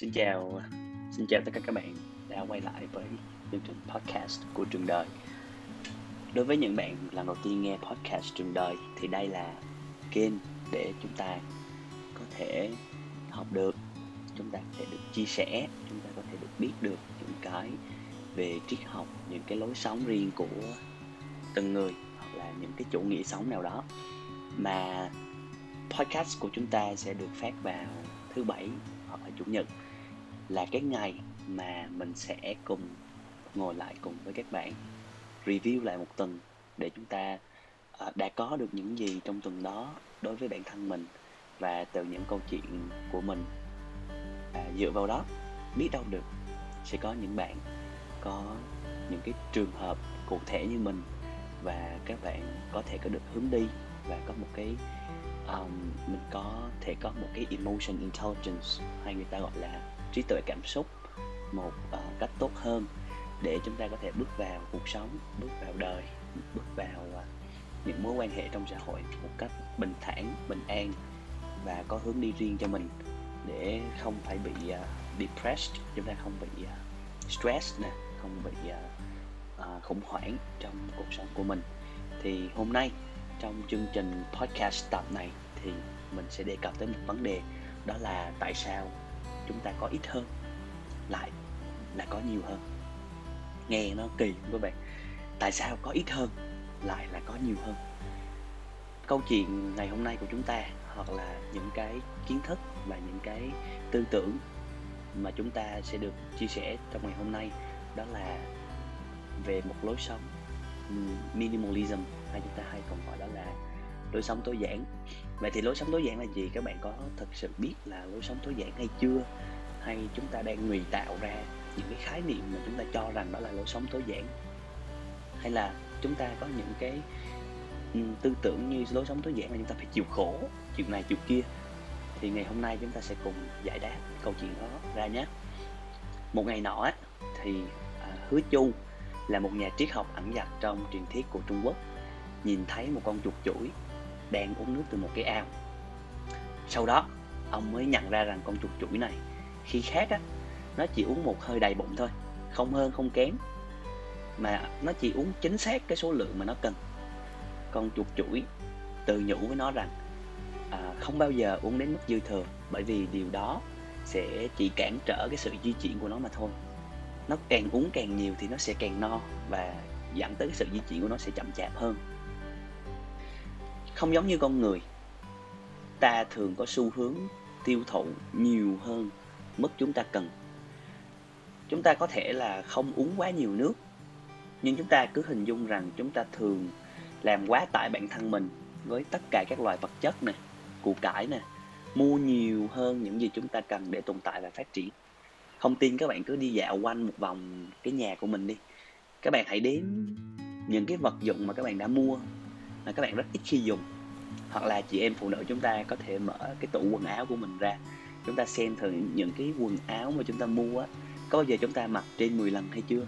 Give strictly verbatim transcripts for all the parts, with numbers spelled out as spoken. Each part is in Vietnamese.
Xin chào, xin chào tất cả các bạn đã quay lại với chương trình podcast của Trường Đời. Đối với những bạn lần đầu tiên nghe podcast Trường Đời thì đây là kênh để chúng ta có thể học được, chúng ta có thể được chia sẻ, chúng ta có thể được biết được những cái về triết học, những cái lối sống riêng của từng người hoặc là những cái chủ nghĩa sống nào đó. Mà podcast của chúng ta sẽ được phát vào thứ bảy hoặc là chủ nhật, là cái ngày mà mình sẽ cùng ngồi lại cùng với các bạn, review lại một tuần để chúng ta đã có được những gì trong tuần đó đối với bản thân mình, và từ những câu chuyện của mình à, dựa vào đó biết đâu được sẽ có những bạn có những cái trường hợp cụ thể như mình, và các bạn có thể có được hướng đi và có một cái Um, mình có thể có một cái emotion intelligence, hay người ta gọi là trí tuệ cảm xúc, một uh, cách tốt hơn để chúng ta có thể bước vào cuộc sống, bước vào đời, bước vào uh, những mối quan hệ trong xã hội một cách bình thản, bình an và có hướng đi riêng cho mình, để không phải bị uh, depressed, chúng ta không bị uh, stress nè, không bị uh, uh, khủng hoảng trong cuộc sống của mình. Thì hôm nay trong chương trình podcast tập này thì mình sẽ đề cập tới một vấn đề, đó là tại sao chúng ta có ít hơn lại là có nhiều hơn. Nghe nó kỳ không các bạn? Tại sao có ít hơn lại là có nhiều hơn? Câu chuyện ngày hôm nay của chúng ta, hoặc là những cái kiến thức và những cái tư tưởng mà chúng ta sẽ được chia sẻ trong ngày hôm nay, đó là về một lối sống minimalism, hay chúng ta hay còn gọi đó là lối sống tối giản. Vậy thì lối sống tối giản là gì? Các bạn có thực sự biết là lối sống tối giản hay chưa? Hay chúng ta đang ngụy tạo ra những cái khái niệm mà chúng ta cho rằng đó là lối sống tối giản? Hay là chúng ta có những cái tư tưởng như lối sống tối giản là chúng ta phải chịu khổ, chịu này chịu kia? Thì ngày hôm nay chúng ta sẽ cùng giải đáp câu chuyện đó ra nhé. Một ngày nọ á, thì Hứa Chu là một nhà triết học ẩn dật trong truyền thuyết của Trung Quốc, nhìn thấy một con chuột chủi đang uống nước từ một cái ao. Sau đó ông mới nhận ra rằng con chuột chủi này khi khát á, nó chỉ uống một hơi đầy bụng thôi, không hơn không kém, mà nó chỉ uống chính xác cái số lượng mà nó cần. Con chuột chủi tự nhủ với nó rằng à, không bao giờ uống đến mức dư thừa, bởi vì điều đó sẽ chỉ cản trở cái sự di chuyển của nó mà thôi. Nó càng uống càng nhiều thì nó sẽ càng no, và dẫn tới cái sự di chuyển của nó sẽ chậm chạp hơn. Không giống như con người, ta thường có xu hướng tiêu thụ nhiều hơn mức chúng ta cần. Chúng ta có thể là không uống quá nhiều nước, nhưng chúng ta cứ hình dung rằng chúng ta thường làm quá tải bản thân mình với tất cả các loại vật chất nè, của cải nè, mua nhiều hơn những gì chúng ta cần để tồn tại và phát triển. Không tin các bạn cứ đi dạo quanh một vòng cái nhà của mình đi. Các bạn hãy đếm những cái vật dụng mà các bạn đã mua mà các bạn rất ít khi dùng. Hoặc là chị em phụ nữ chúng ta có thể mở cái tủ quần áo của mình ra, chúng ta xem thử những cái quần áo mà chúng ta mua có bao giờ chúng ta mặc trên mười lần hay chưa.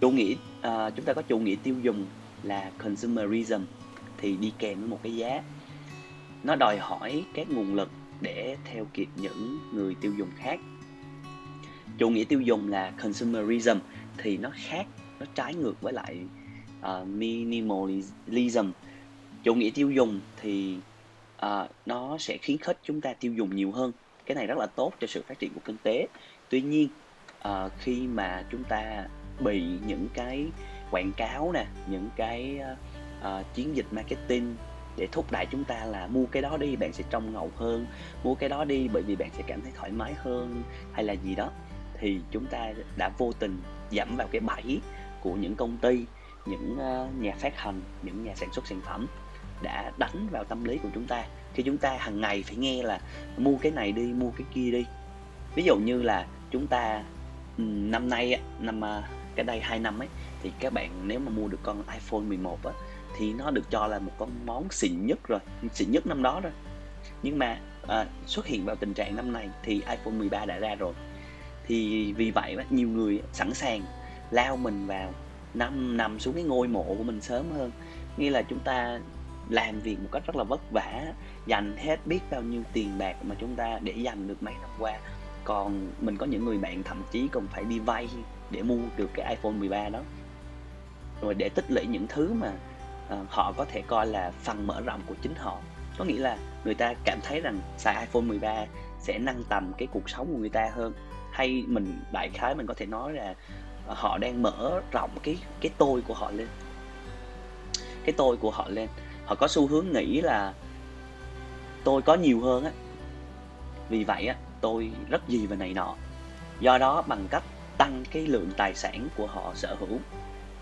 Chủ nghĩa, à, chúng ta có chủ nghĩa tiêu dùng là consumerism, thì đi kèm với một cái giá. Nó đòi hỏi các nguồn lực để theo kịp những người tiêu dùng khác. Chủ nghĩa tiêu dùng là consumerism thì nó khác, nó trái ngược với lại uh, minimalism. Chủ nghĩa tiêu dùng thì uh, nó sẽ khuyến khích chúng ta tiêu dùng nhiều hơn. Cái này rất là tốt cho sự phát triển của kinh tế. Tuy nhiên, uh, khi mà chúng ta bị những cái quảng cáo nè, những cái uh, uh, chiến dịch marketing để thúc đẩy chúng ta là mua cái đó đi, bạn sẽ trông ngầu hơn, mua cái đó đi bởi vì bạn sẽ cảm thấy thoải mái hơn hay là gì đó, thì chúng ta đã vô tình dẫm vào cái bẫy của những công ty, những nhà phát hành, những nhà sản xuất sản phẩm đã đánh vào tâm lý của chúng ta khi chúng ta hàng ngày phải nghe là mua cái này đi, mua cái kia đi. Ví dụ như là chúng ta năm nay, năm cái đây hai năm ấy, thì các bạn nếu mà mua được con iPhone mười một á, thì nó được cho là một con món xịn nhất rồi, xịn nhất năm đó rồi. Nhưng mà à, xuất hiện vào tình trạng năm nay thì iPhone mười ba đã ra rồi. Thì vì vậy nhiều người sẵn sàng lao mình vào năm nằm xuống cái ngôi mộ của mình sớm hơn. Nghĩa là chúng ta làm việc một cách rất là vất vả, dành hết biết bao nhiêu tiền bạc mà chúng ta để dành được mấy năm qua Còn mình có những người bạn thậm chí còn phải đi vay để mua được cái iPhone mười ba đó, rồi để tích lũy những thứ mà uh, họ có thể coi là phần mở rộng của chính họ. Có nghĩa là người ta cảm thấy rằng xài iPhone mười ba sẽ nâng tầm cái cuộc sống của người ta hơn. Hay mình đại khái mình có thể nói là họ đang mở rộng cái, cái tôi của họ lên. Cái tôi của họ lên Họ có xu hướng nghĩ là tôi có nhiều hơn á, vì vậy á, tôi rất gì và này nọ. Do đó bằng cách tăng cái lượng tài sản của họ sở hữu,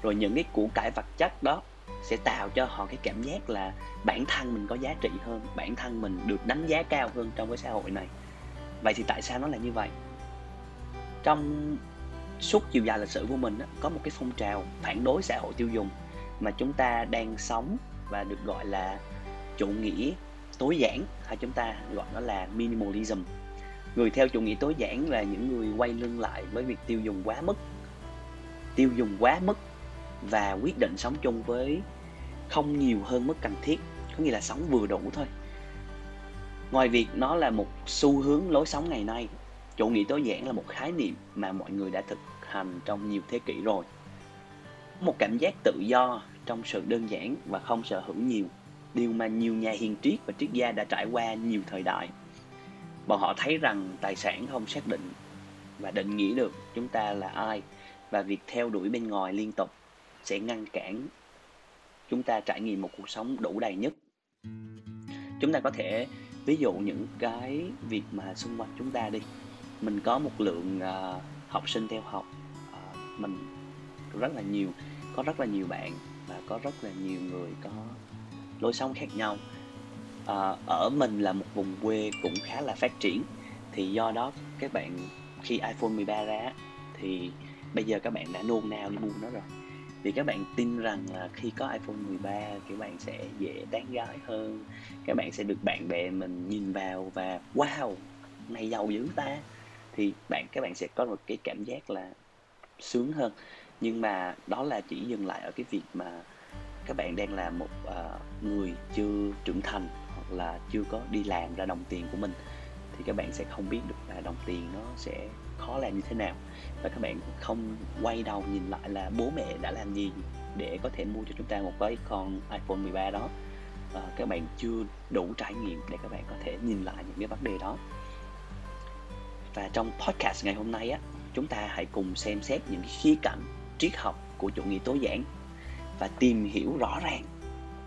rồi những cái của cải vật chất đó sẽ tạo cho họ cái cảm giác là bản thân mình có giá trị hơn, bản thân mình được đánh giá cao hơn trong cái xã hội này. Vậy thì tại sao nó là như vậy? Trong suốt chiều dài lịch sử của mình có một cái phong trào phản đối xã hội tiêu dùng mà chúng ta đang sống và được gọi là chủ nghĩa tối giản, hay chúng ta gọi nó là minimalism. Người theo chủ nghĩa tối giản là những người quay lưng lại với việc tiêu dùng quá mức, tiêu dùng quá mức và quyết định sống chung với không nhiều hơn mức cần thiết, có nghĩa là sống vừa đủ thôi. Ngoài việc nó là một xu hướng lối sống ngày nay, chủ nghĩa tối giản là một khái niệm mà mọi người đã thực hành trong nhiều thế kỷ rồi. Một cảm giác tự do trong sự đơn giản và không sở hữu nhiều, điều mà nhiều nhà hiền triết và triết gia đã trải qua nhiều thời đại. Bọn họ thấy rằng tài sản không xác định và định nghĩa được chúng ta là ai, và việc theo đuổi bên ngoài liên tục sẽ ngăn cản chúng ta trải nghiệm một cuộc sống đủ đầy nhất. Chúng ta có thể ví dụ những cái việc mà xung quanh chúng ta đi. Mình có một lượng uh, học sinh theo học, uh, mình rất là nhiều, có rất là nhiều bạn và có rất là nhiều người có lối sống khác nhau. À, ở mình là một vùng quê cũng khá là phát triển, thì do đó các bạn khi iPhone mười ba ra thì bây giờ các bạn đã nôn nao đi mua nó rồi, vì các bạn tin rằng là khi có iPhone mười ba các bạn sẽ dễ tán gái hơn, các bạn sẽ được bạn bè mình nhìn vào và wow, này giàu dữ ta, thì bạn các bạn sẽ có một cái cảm giác là sướng hơn. Nhưng mà đó là chỉ dừng lại ở cái việc mà các bạn đang là một uh, người chưa trưởng thành hoặc là chưa có đi làm ra đồng tiền của mình, thì các bạn sẽ không biết được là đồng tiền nó sẽ khó làm như thế nào, và các bạn không quay đầu nhìn lại là bố mẹ đã làm gì để có thể mua cho chúng ta một cái con iPhone mười ba đó. Uh, các bạn chưa đủ trải nghiệm để các bạn có thể nhìn lại những cái vấn đề đó. Và trong podcast ngày hôm nay á, chúng ta hãy cùng xem xét những khía cạnh triết học của chủ nghĩa tối giản và tìm hiểu rõ ràng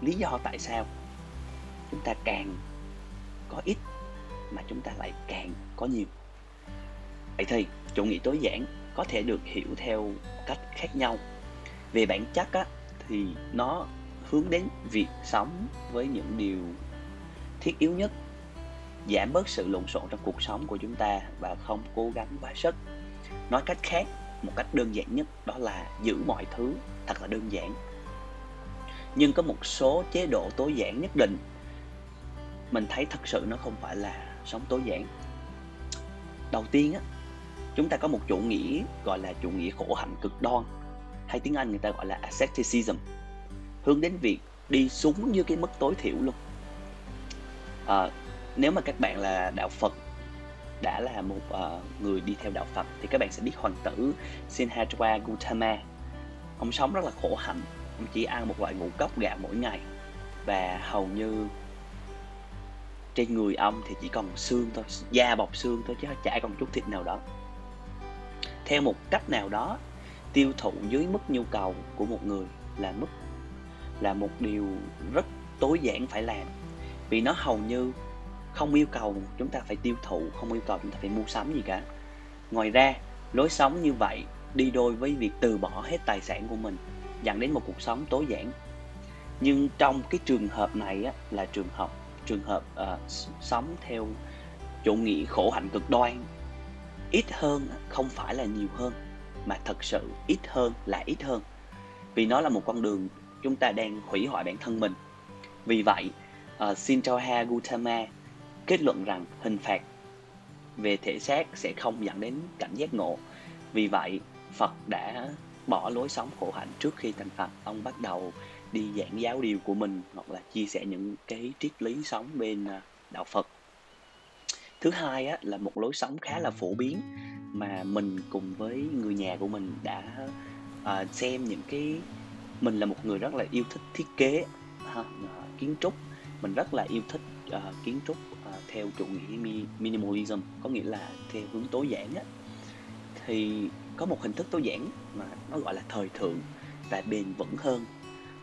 lý do tại sao chúng ta càng có ít mà chúng ta lại càng có nhiều. Vậy thì chủ nghĩa tối giản có thể được hiểu theo cách khác nhau. Về bản chất á, thì nó hướng đến việc sống với những điều thiết yếu nhất, giảm bớt sự lộn xộn trong cuộc sống của chúng ta và không cố gắng quá sức. Nói cách khác, một cách đơn giản nhất đó là giữ mọi thứ thật là đơn giản. Nhưng có một số chế độ tối giản nhất định mình thấy thật sự nó không phải là sống tối giản. Đầu tiên á, chúng ta có một chủ nghĩa gọi là chủ nghĩa khổ hạnh cực đoan, hay tiếng Anh người ta gọi là asceticism, hướng đến việc đi xuống dưới cái mức tối thiểu luôn. à, Nếu mà các bạn là đạo Phật, đã là một uh, người đi theo đạo Phật, thì các bạn sẽ biết hoàng tử Siddhartha Gautama. Ông sống rất là khổ hạnh, ông chỉ ăn một loại ngũ cốc gạo mỗi ngày, và hầu như trên người ông thì chỉ còn xương thôi, da bọc xương thôi, chứ chả còn chút thịt nào đó. Theo một cách nào đó, tiêu thụ dưới mức nhu cầu của một người là mức là một điều rất tối giản phải làm, vì nó hầu như không yêu cầu chúng ta phải tiêu thụ, không yêu cầu chúng ta phải mua sắm gì cả. Ngoài ra, lối sống như vậy đi đôi với việc từ bỏ hết tài sản của mình, dẫn đến một cuộc sống tối giản. Nhưng trong cái trường hợp này á, là trường hợp trường hợp uh, sống theo chủ nghĩa khổ hạnh cực đoan, ít hơn không phải là nhiều hơn, mà thật sự ít hơn là ít hơn, vì nó là một con đường chúng ta đang hủy hoại bản thân mình. Vì vậy, uh, Siddhartha Gautama kết luận rằng hình phạt về thể xác sẽ không dẫn đến cảnh giác ngộ. Vì vậy, Phật đã bỏ lối sống khổ hạnh trước khi thành Phật. Ông bắt đầu đi giảng giáo điều của mình hoặc là chia sẻ những cái triết lý sống bên đạo Phật. Thứ hai á, là một lối sống khá là phổ biến mà mình cùng với người nhà của mình đã à, xem những cái... Mình là một người rất là yêu thích thiết kế, à, kiến trúc. Mình rất là yêu thích à, kiến trúc à, theo chủ nghĩa minimalism, có nghĩa là theo hướng tối giản á. Thì có một hình thức tối giản mà nó gọi là thời thượng và bền vững hơn.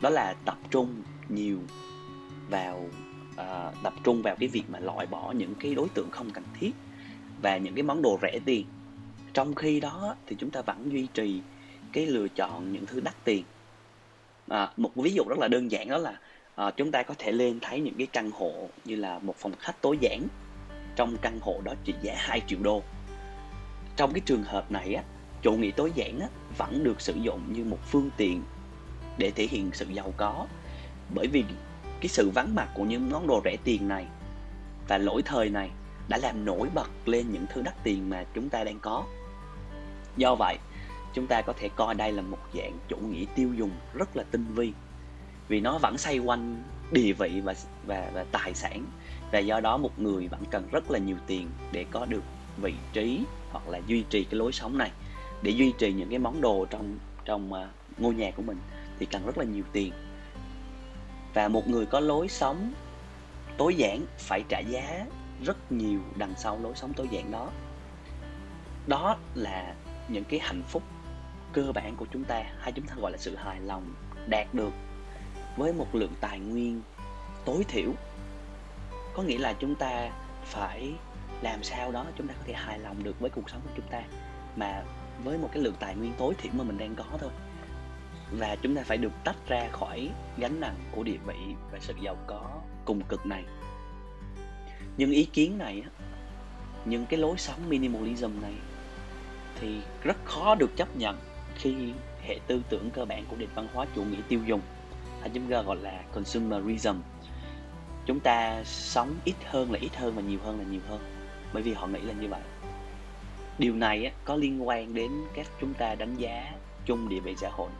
Đó là tập trung nhiều vào à, tập trung vào cái việc mà loại bỏ những cái đối tượng không cần thiết và những cái món đồ rẻ tiền. Trong khi đó thì chúng ta vẫn duy trì cái lựa chọn những thứ đắt tiền. À, một ví dụ rất là đơn giản đó là à, chúng ta có thể lên thấy những cái căn hộ như là một phòng khách tối giản. Trong căn hộ đó trị giá hai triệu đô. Trong cái trường hợp này á, chủ nghĩa tối giản á, vẫn được sử dụng như một phương tiện để thể hiện sự giàu có, bởi vì cái sự vắng mặt của những món đồ rẻ tiền này và lỗi thời này đã làm nổi bật lên những thứ đắt tiền mà chúng ta đang có. Do vậy, chúng ta có thể coi đây là một dạng chủ nghĩa tiêu dùng rất là tinh vi, vì nó vẫn xoay quanh địa vị và, và, và tài sản, và do đó một người vẫn cần rất là nhiều tiền để có được vị trí hoặc là duy trì cái lối sống này. Để duy trì những cái món đồ trong, trong uh, ngôi nhà của mình thì cần rất là nhiều tiền. Và một người có lối sống tối giản phải trả giá rất nhiều đằng sau lối sống tối giản đó. Đó là những cái hạnh phúc cơ bản của chúng ta, hay chúng ta gọi là sự hài lòng, đạt được với một lượng tài nguyên tối thiểu. Có nghĩa là chúng ta phải làm sao đó chúng ta có thể hài lòng được với cuộc sống của chúng ta mà với một cái lượng tài nguyên tối thiểu mà mình đang có thôi. Và chúng ta phải được tách ra khỏi gánh nặng của địa vị và sự giàu có cùng cực này. Nhưng ý kiến này, những cái lối sống minimalism này thì rất khó được chấp nhận khi hệ tư tưởng cơ bản của nền văn hóa chủ nghĩa tiêu dùng, hay chúng ta gọi là consumerism. Chúng ta sống ít hơn là ít hơn và nhiều hơn là nhiều hơn, bởi vì họ nghĩ là như vậy. Điều này có liên quan đến cách chúng ta đánh giá chung địa vị xã hội,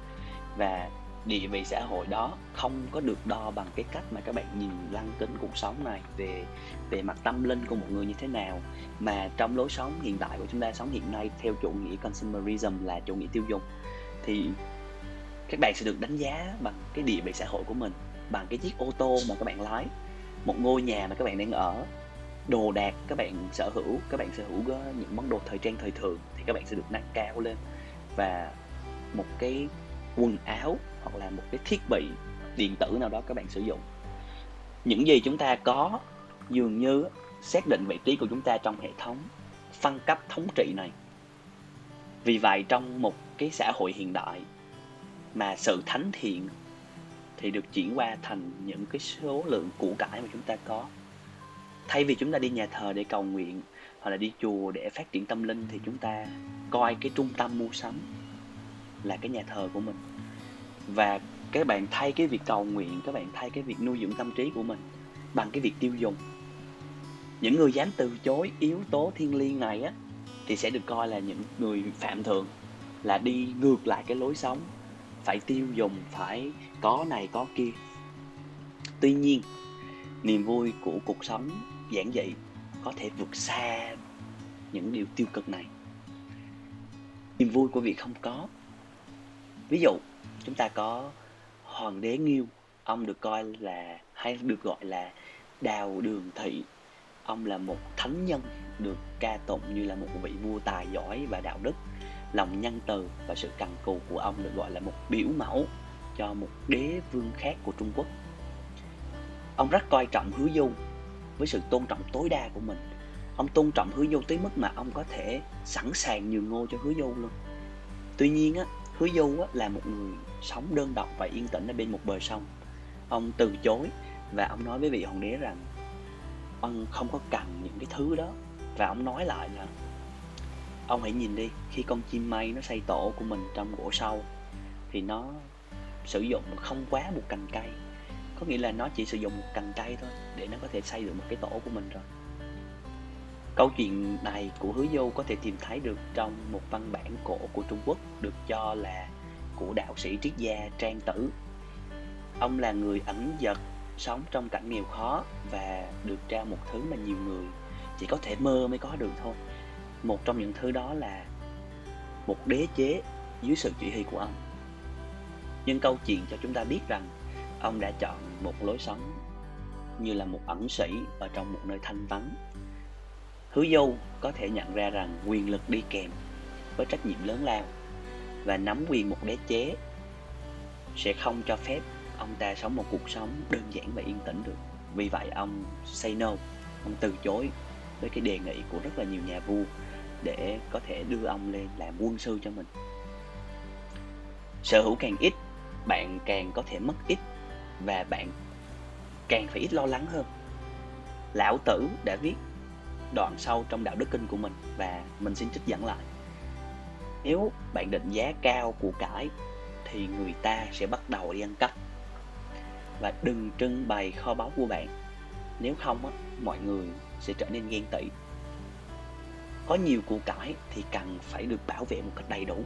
và địa vị xã hội đó không có được đo bằng cái cách mà các bạn nhìn lăng kính cuộc sống này về về mặt tâm linh của một người như thế nào. Mà trong lối sống hiện tại của chúng ta sống hiện nay theo chủ nghĩa consumerism là chủ nghĩa tiêu dùng, thì các bạn sẽ được đánh giá bằng cái địa vị xã hội của mình, bằng cái chiếc ô tô mà các bạn lái, một ngôi nhà mà các bạn đang ở, đồ đạc các bạn sở hữu. Các bạn sở hữu những món đồ thời trang thời thượng thì các bạn sẽ được nâng cao lên, và một cái quần áo hoặc là một cái thiết bị điện tử nào đó các bạn sử dụng. Những gì chúng ta có dường như xác định vị trí của chúng ta trong hệ thống phân cấp thống trị này. Vì vậy, trong một cái xã hội hiện đại mà sự thánh thiện thì được chuyển qua thành những cái số lượng của cải mà chúng ta có. Thay vì chúng ta đi nhà thờ để cầu nguyện hoặc là đi chùa để phát triển tâm linh, thì chúng ta coi cái trung tâm mua sắm là cái nhà thờ của mình. Và các bạn thay cái việc cầu nguyện, các bạn thay cái việc nuôi dưỡng tâm trí của mình bằng cái việc tiêu dùng. Những người dám từ chối yếu tố thiêng liêng này á, thì sẽ được coi là những người phạm thượng, là đi ngược lại cái lối sống phải tiêu dùng, phải có này có kia. Tuy nhiên, niềm vui của cuộc sống giản dị có thể vượt xa những điều tiêu cực này. Niềm vui của việc không có. Ví dụ, chúng ta có hoàng đế Nghiêu, ông được coi là, hay được gọi là Đào Đường Thị. Ông là một thánh nhân được ca tụng như là một vị vua tài giỏi và đạo đức. Lòng nhân từ và sự cần cù của ông được gọi là một biểu mẫu cho một đế vương khác của Trung Quốc. Ông rất coi trọng Hứa Du với sự tôn trọng tối đa của mình. Ông tôn trọng Hứa Du tới mức mà ông có thể sẵn sàng nhường ngôi cho Hứa Du luôn. Tuy nhiên á, Hứa Du là một người sống đơn độc và yên tĩnh ở bên một bờ sông. Ông từ chối và ông nói với vị hoàng đế rằng ông không có cần những cái thứ đó. Và ông nói lại là ông hãy nhìn đi, khi con chim mây nó xây tổ của mình trong gỗ sâu thì nó sử dụng không quá một cành cây. Có nghĩa là nó chỉ sử dụng một cành cây thôi để nó có thể xây được một cái tổ của mình rồi. Câu chuyện này của Hứa Du có thể tìm thấy được trong một văn bản cổ của Trung Quốc được cho là của đạo sĩ triết gia Trang Tử. Ông là người ẩn dật, sống trong cảnh nghèo khó và được trao một thứ mà nhiều người chỉ có thể mơ mới có được thôi. Một trong những thứ đó là một đế chế dưới sự chỉ huy của ông. Nhưng câu chuyện cho chúng ta biết rằng ông đã chọn một lối sống như là một ẩn sĩ ở trong một nơi thanh vắng. Hứa Du có thể nhận ra rằng quyền lực đi kèm với trách nhiệm lớn lao, và nắm quyền một đế chế sẽ không cho phép ông ta sống một cuộc sống đơn giản và yên tĩnh được. Vì vậy ông say no, ông từ chối với cái đề nghị của rất là nhiều nhà vua để có thể đưa ông lên làm quân sư cho mình. Sở hữu càng ít, bạn càng có thể mất ít, và bạn càng phải ít lo lắng hơn. Lão Tử đã viết đoạn sau trong Đạo Đức Kinh của mình, và mình xin trích dẫn lại: nếu bạn định giá cao của cải thì người ta sẽ bắt đầu đi ăn cắp, và đừng trưng bày kho báu của bạn, nếu không á, mọi người sẽ trở nên ghen tị. Có nhiều của cải thì cần phải được bảo vệ một cách đầy đủ.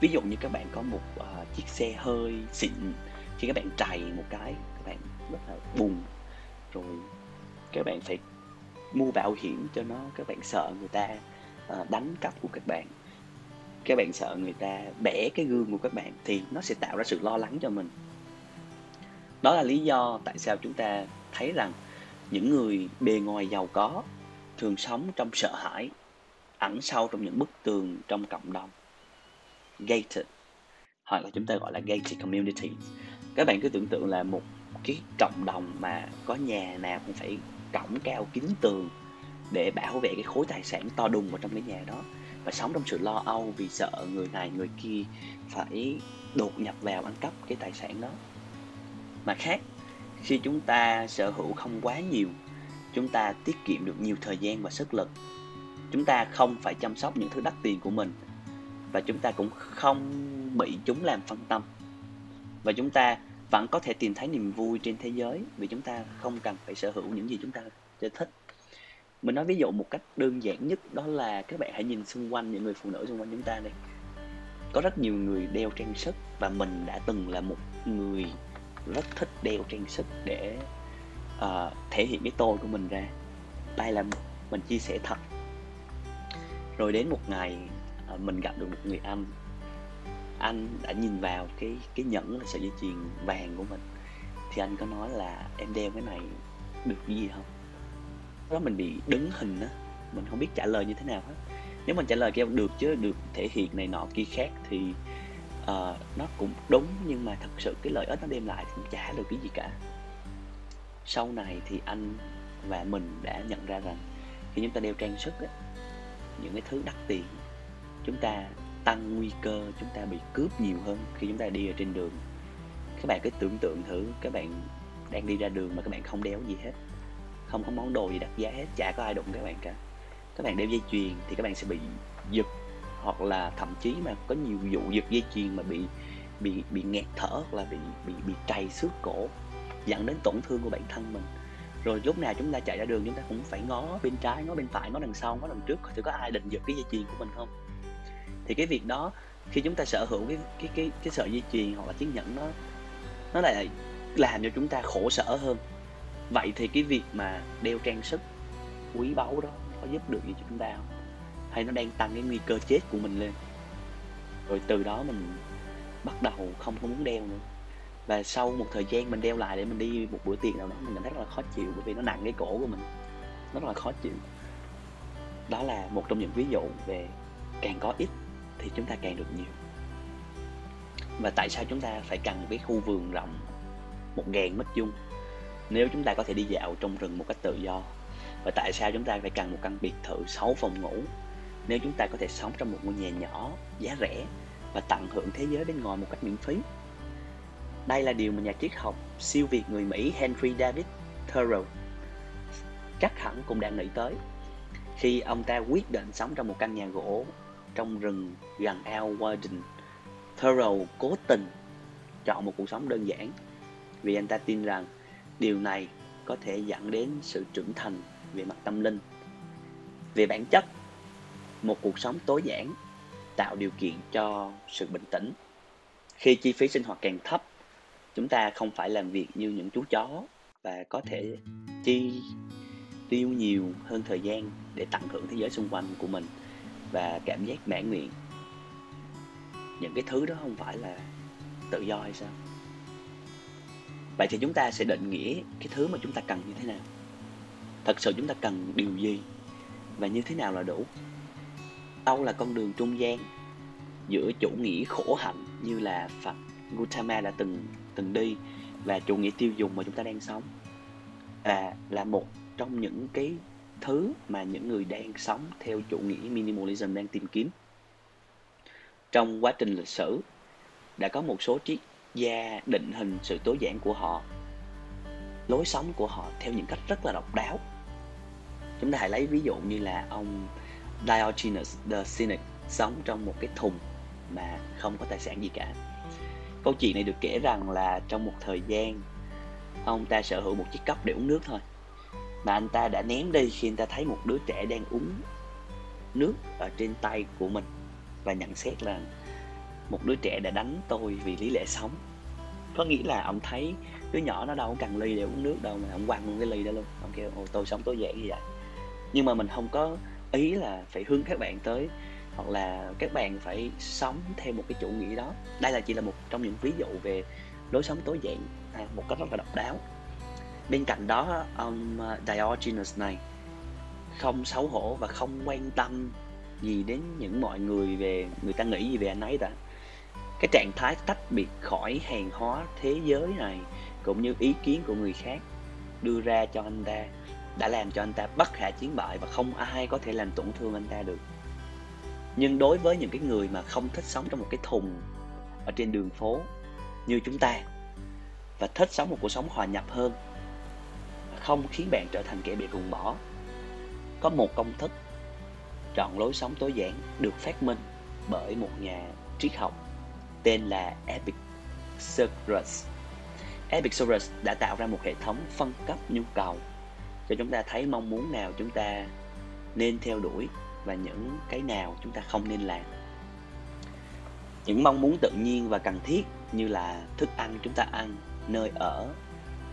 Ví dụ như các bạn có một uh, chiếc xe hơi xịn, khi các bạn trầy một cái, các bạn rất là buồn, rồi các bạn phải mua bảo hiểm cho nó, các bạn sợ người ta uh, đánh cắp của các bạn, các bạn sợ người ta bẻ cái gương của các bạn, thì nó sẽ tạo ra sự lo lắng cho mình. Đó là lý do tại sao chúng ta thấy rằng những người bề ngoài giàu có thường sống trong sợ hãi, ẩn sâu trong những bức tường trong cộng đồng gated, hoặc là chúng ta gọi là gated community. Các bạn cứ tưởng tượng là một cái cộng đồng mà có nhà nào cũng phải cổng cao kín tường để bảo vệ cái khối tài sản to đùng vào trong cái nhà đó, và sống trong sự lo âu vì sợ người này người kia phải đột nhập vào ăn cắp cái tài sản đó. Mà khác, khi chúng ta sở hữu không quá nhiều, chúng ta tiết kiệm được nhiều thời gian và sức lực. Chúng ta không phải chăm sóc những thứ đắt tiền của mình, và chúng ta cũng không bị chúng làm phân tâm. Và chúng ta vẫn có thể tìm thấy niềm vui trên thế giới vì chúng ta không cần phải sở hữu những gì chúng ta thích. Mình nói ví dụ một cách đơn giản nhất, đó là các bạn hãy nhìn xung quanh những người phụ nữ xung quanh chúng ta đây. Có rất nhiều người đeo trang sức, và mình đã từng là một người rất thích đeo trang sức để uh, thể hiện cái tôi của mình ra. Đây là mình chia sẻ thật. Rồi đến một ngày uh, mình gặp được một người anh. Anh đã nhìn vào cái, cái nhẫn là sợi dây chuyền vàng của mình, thì anh có nói là em đeo cái này được cái gì không? Đó mình bị đứng hình á, mình không biết trả lời như thế nào hết. Nếu mình trả lời kêu được chứ, được thể hiện này nọ kia khác thì uh, nó cũng đúng, nhưng mà thật sự cái lợi ích nó đem lại thì cũng chả được cái gì cả. Sau này thì anh và mình đã nhận ra rằng khi chúng ta đeo trang sức á, những cái thứ đắt tiền, chúng ta tăng nguy cơ chúng ta bị cướp nhiều hơn khi chúng ta đi ở trên đường. Các bạn cứ tưởng tượng thử, các bạn đang đi ra đường mà các bạn không đeo gì hết, không có món đồ gì đắt giá hết, chả có ai đụng các bạn cả. Các bạn đeo dây chuyền thì các bạn sẽ bị giật, hoặc là thậm chí mà có nhiều vụ giật dây chuyền mà bị bị bị nghẹt thở, hoặc là bị bị bị trầy xước cổ, dẫn đến tổn thương của bản thân mình. Rồi lúc nào chúng ta chạy ra đường chúng ta cũng phải ngó bên trái, ngó bên phải, ngó đằng sau, ngó đằng trước thử có ai định giật cái dây chuyền của mình không. Thì cái việc đó, khi chúng ta sở hữu cái cái cái cái sợi dây chuyền hoặc là chiếc nhẫn, nó nó lại làm cho chúng ta khổ sở hơn. Vậy thì cái việc mà đeo trang sức quý báu đó có giúp được gì cho chúng ta không? Hay nó đang tăng cái nguy cơ chết của mình lên? Rồi từ đó mình bắt đầu không có muốn đeo nữa. Và sau một thời gian mình đeo lại để mình đi một bữa tiệc nào đó, mình cảm thấy rất là khó chịu, bởi vì nó nặng cái cổ của mình, nó rất là khó chịu. Đó là một trong những ví dụ về càng có ít thì chúng ta càng được nhiều. Và tại sao chúng ta phải cần cái khu vườn rộng một nghìn mét vuông nếu chúng ta có thể đi dạo trong rừng một cách tự do? Và tại sao chúng ta phải cần một căn biệt thự sáu phòng ngủ nếu chúng ta có thể sống trong một ngôi nhà nhỏ, giá rẻ và tận hưởng thế giới bên ngoài một cách miễn phí? Đây là điều mà nhà triết học siêu việt người Mỹ Henry David Thoreau chắc hẳn cũng đã nghĩ tới khi ông ta quyết định sống trong một căn nhà gỗ trong rừng gần ao Walden. Thoreau cố tình chọn một cuộc sống đơn giản vì anh ta tin rằng điều này có thể dẫn đến sự trưởng thành về mặt tâm linh. Về bản chất, một cuộc sống tối giản tạo điều kiện cho sự bình tĩnh. Khi chi phí sinh hoạt càng thấp, chúng ta không phải làm việc như những chú chó và có thể chi tiêu nhiều hơn thời gian để tận hưởng thế giới xung quanh của mình và cảm giác mãn nguyện. Những cái thứ đó không phải là tự do hay sao? Vậy thì chúng ta sẽ định nghĩa cái thứ mà chúng ta cần như thế nào? Thật sự chúng ta cần điều gì? Và như thế nào là đủ? Đâu là con đường trung gian giữa chủ nghĩa khổ hạnh như là Phật Gautama đã từng, từng đi và chủ nghĩa tiêu dùng mà chúng ta đang sống? À, là một trong những cái thứ mà những người đang sống theo chủ nghĩa minimalism đang tìm kiếm. Trong quá trình lịch sử, đã có một số triết gia định hình sự tối giản của họ, lối sống của họ theo những cách rất là độc đáo. Chúng ta hãy lấy ví dụ như là ông Diogenes the Cynic sống trong một cái thùng mà không có tài sản gì cả. Câu chuyện này được kể rằng là trong một thời gian, ông ta sở hữu một chiếc cốc để uống nước thôi, mà anh ta đã ném đi khi anh ta thấy một đứa trẻ đang uống nước ở trên tay của mình, và nhận xét là một đứa trẻ đã đánh tôi vì lý lẽ sống. Có nghĩa là ông thấy đứa nhỏ nó đâu có cần ly để uống nước đâu, mà ông quăng luôn cái ly đó luôn. Ông kêu ồ tôi sống tối giản như vậy. Nhưng mà mình không có ý là phải hướng các bạn tới, hoặc là các bạn phải sống theo một cái chủ nghĩa đó. Đây là chỉ là một trong những ví dụ về lối sống tối giản, à, một cách rất là độc đáo. Bên cạnh đó, ông Diogenes này không xấu hổ và không quan tâm gì đến những mọi người về người ta nghĩ gì về anh ấy cả. Cái trạng thái tách biệt khỏi hàng hóa thế giới này cũng như ý kiến của người khác đưa ra cho anh ta đã làm cho anh ta bất khả chiến bại và không ai có thể làm tổn thương anh ta được. Nhưng đối với những cái người mà không thích sống trong một cái thùng ở trên đường phố như chúng ta và thích sống một cuộc sống hòa nhập hơn, không khiến bạn trở thành kẻ bị ruồng bỏ, có một công thức chọn lối sống tối giản được phát minh bởi một nhà triết học tên là Epicurus. Epicurus đã tạo ra một hệ thống phân cấp nhu cầu cho chúng ta thấy mong muốn nào chúng ta nên theo đuổi và những cái nào chúng ta không nên làm. Những mong muốn tự nhiên và cần thiết như là thức ăn chúng ta ăn, nơi ở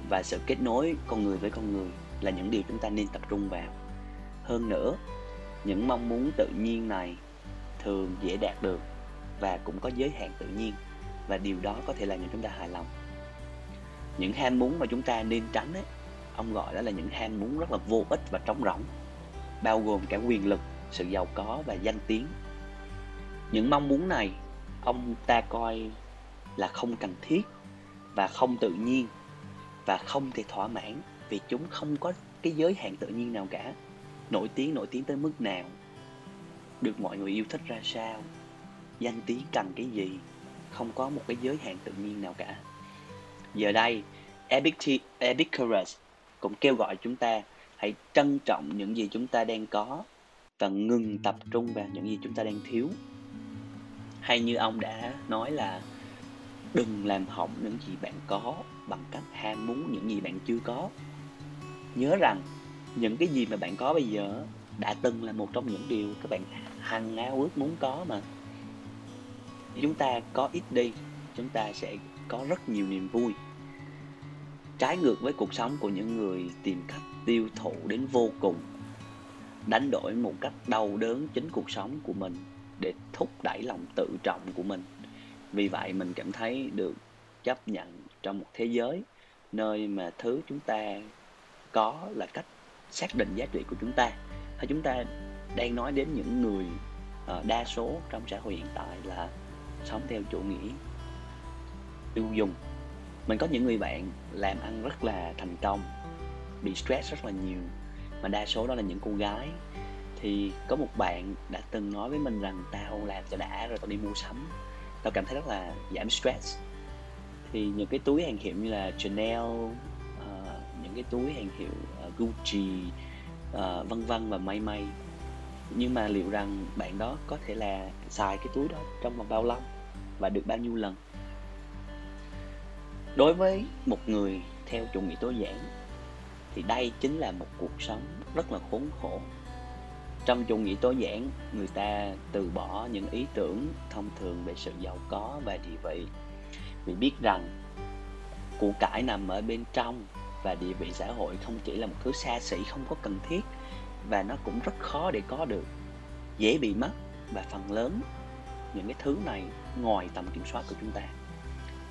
và sự kết nối con người với con người là những điều chúng ta nên tập trung vào. Hơn nữa, những mong muốn tự nhiên này thường dễ đạt được và cũng có giới hạn tự nhiên, và điều đó có thể làm cho chúng ta hài lòng. Những ham muốn mà chúng ta nên tránh ấy, ông gọi đó là những ham muốn rất là vô ích và trống rỗng, bao gồm cả quyền lực, sự giàu có và danh tiếng. Những mong muốn này ông ta coi là không cần thiết và không tự nhiên và không thể thỏa mãn vì chúng không có cái giới hạn tự nhiên nào cả. Nổi tiếng nổi tiếng tới mức nào, được mọi người yêu thích ra sao, danh tiếng cần cái gì, không có một cái giới hạn tự nhiên nào cả. Giờ đây, Epicurus cũng kêu gọi chúng ta hãy trân trọng những gì chúng ta đang có và ngừng tập trung vào những gì chúng ta đang thiếu. Hay như ông đã nói là đừng làm hỏng những gì bạn có bằng cách ham muốn những gì bạn chưa có. Nhớ rằng những cái gì mà bạn có bây giờ đã từng là một trong những điều các bạn hằng ao ước muốn có mà. Chúng ta có ít đi, chúng ta sẽ có rất nhiều niềm vui. Trái ngược với cuộc sống của những người tìm cách tiêu thụ đến vô cùng, đánh đổi một cách đau đớn chính cuộc sống của mình để thúc đẩy lòng tự trọng của mình. Vì vậy mình cảm thấy được chấp nhận trong một thế giới nơi mà thứ chúng ta có là cách xác định giá trị của chúng ta. Hay chúng ta đang nói đến những người đa số trong xã hội hiện tại là sống theo chủ nghĩa tiêu dùng. Mình có những người bạn làm ăn rất là thành công, bị stress rất là nhiều, mà đa số đó là những cô gái. Thì có một bạn đã từng nói với mình rằng tao làm cho đã rồi tao đi mua sắm, tao cảm thấy rất là giảm stress. Thì những cái túi hàng hiệu như là Chanel, những cái túi hàng hiệu Gucci, uh, vân vân và may may. Nhưng mà liệu rằng bạn đó có thể là xài cái túi đó trong vòng bao lâu và được bao nhiêu lần? Đối với một người theo chủ nghĩa tối giản thì đây chính là một cuộc sống rất là khốn khổ. Trong chủ nghĩa tối giản, người ta từ bỏ những ý tưởng thông thường về sự giàu có và địa vị, vì biết rằng của cải nằm ở bên trong và địa vị xã hội không chỉ là một thứ xa xỉ không có cần thiết, và nó cũng rất khó để có được, dễ bị mất, và phần lớn những cái thứ này ngoài tầm kiểm soát của chúng ta.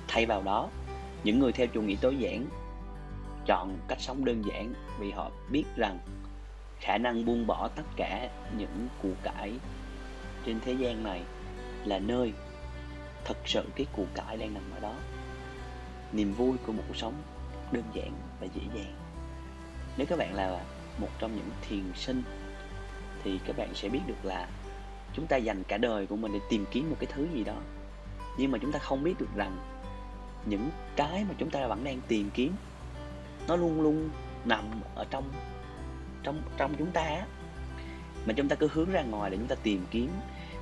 Thay vào đó, những người theo chủ nghĩa tối giản chọn cách sống đơn giản vì họ biết rằng khả năng buông bỏ tất cả những của cải trên thế gian này là nơi thật sự cái của cải đang nằm ở đó. Niềm vui của một cuộc sống đơn giản và dễ dàng. Nếu các bạn là một trong những thiền sinh thì các bạn sẽ biết được là chúng ta dành cả đời của mình để tìm kiếm một cái thứ gì đó, nhưng mà chúng ta không biết được rằng những cái mà chúng ta vẫn đang tìm kiếm nó luôn luôn nằm ở trong trong trong chúng ta, mà chúng ta cứ hướng ra ngoài để chúng ta tìm kiếm,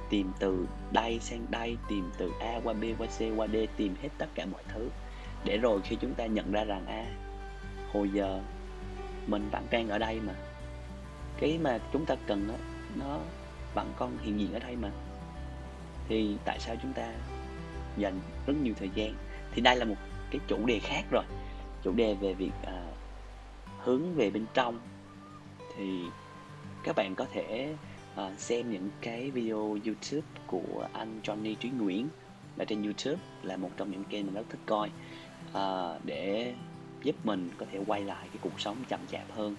tìm từ đây sang đây, tìm từ A qua B qua C qua D, tìm hết tất cả mọi thứ, để rồi khi chúng ta nhận ra rằng a à, hồi giờ mình vẫn đang ở đây mà, cái mà chúng ta cần đó, nó vẫn còn hiện diện ở đây mà, thì tại sao chúng ta dành rất nhiều thời gian? Thì đây là một cái chủ đề khác rồi, chủ đề về việc à, hướng về bên trong. Thì các bạn có thể à, xem những cái video YouTube của anh Johnny Trí Nguyễn ở trên YouTube, là một trong những kênh mình rất thích coi, à, để giúp mình có thể quay lại cái cuộc sống chậm chạp hơn.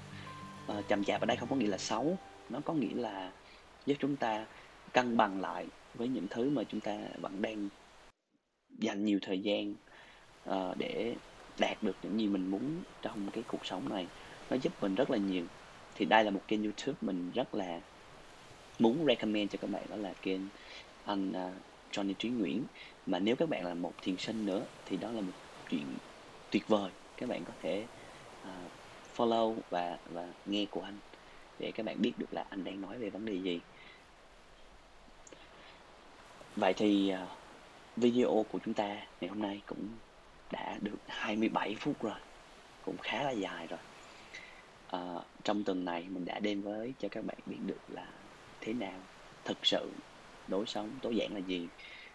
À, chậm chạp ở đây không có nghĩa là xấu, nó có nghĩa là giúp chúng ta cân bằng lại với những thứ mà chúng ta vẫn đang dành nhiều thời gian à, để đạt được những gì mình muốn trong cái cuộc sống này. Nó giúp mình rất là nhiều. Thì đây là một kênh YouTube mình rất là muốn recommend cho các bạn, đó là kênh anh Johnny Trí Nguyễn. Mà nếu các bạn là một thiền sinh nữa thì đó là một chuyện tuyệt vời. Các bạn có thể uh, follow và, và nghe của anh để các bạn biết được là anh đang nói về vấn đề gì. Vậy thì uh, video của chúng ta ngày hôm nay cũng đã được hai mươi bảy phút rồi, cũng khá là dài rồi. À, trong tuần này mình đã đem với cho các bạn biết được là thế nào thực sự lối sống tối giản là gì.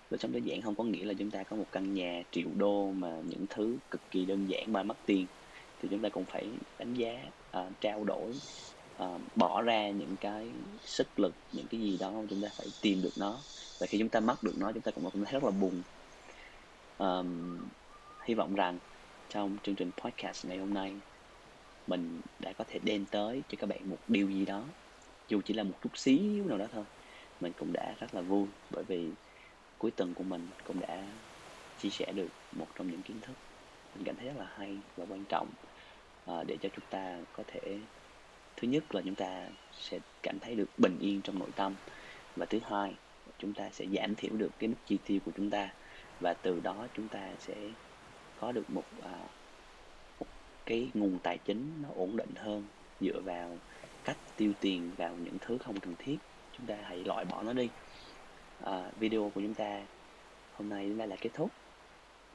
Lối sống tối giản không có nghĩa là chúng ta có một căn nhà triệu đô mà những thứ cực kỳ đơn giản mà mất tiền, thì chúng ta cũng phải đánh giá, à, trao đổi, à, bỏ ra những cái sức lực, những cái gì đó chúng ta phải tìm được nó, và khi chúng ta mất được nó chúng ta cũng cũng thấy rất là buồn. À, hy vọng rằng trong chương trình podcast ngày hôm nay mình đã có thể đem tới cho các bạn một điều gì đó, dù chỉ là một chút xíu nào đó thôi. Mình cũng đã rất là vui bởi vì cuối tuần của mình cũng đã chia sẻ được một trong những kiến thức mình cảm thấy rất là hay và quan trọng, à, để cho chúng ta có thể, thứ nhất là chúng ta sẽ cảm thấy được bình yên trong nội tâm, và thứ hai chúng ta sẽ giảm thiểu được cái mức chi tiêu của chúng ta, và từ đó chúng ta sẽ có được một, à, một cái nguồn tài chính nó ổn định hơn, dựa vào cách tiêu tiền vào những thứ không cần thiết. Chúng ta hãy loại bỏ nó đi. à, Video của chúng ta hôm nay đến đây là kết thúc.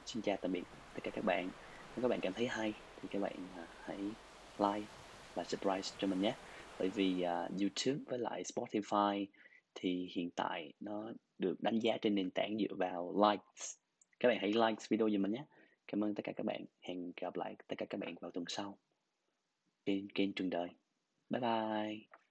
Xin chào tạm biệt tất cả các bạn. Nếu các bạn cảm thấy hay thì các bạn hãy like và subscribe cho mình nhé. Bởi vì uh, YouTube với lại Spotify thì hiện tại nó được đánh giá trên nền tảng dựa vào likes. Các bạn hãy like video giùm mình nhé. Cảm ơn tất cả các bạn. Hẹn gặp lại tất cả các bạn vào tuần sau trên kênh Trường Đời. Bye bye.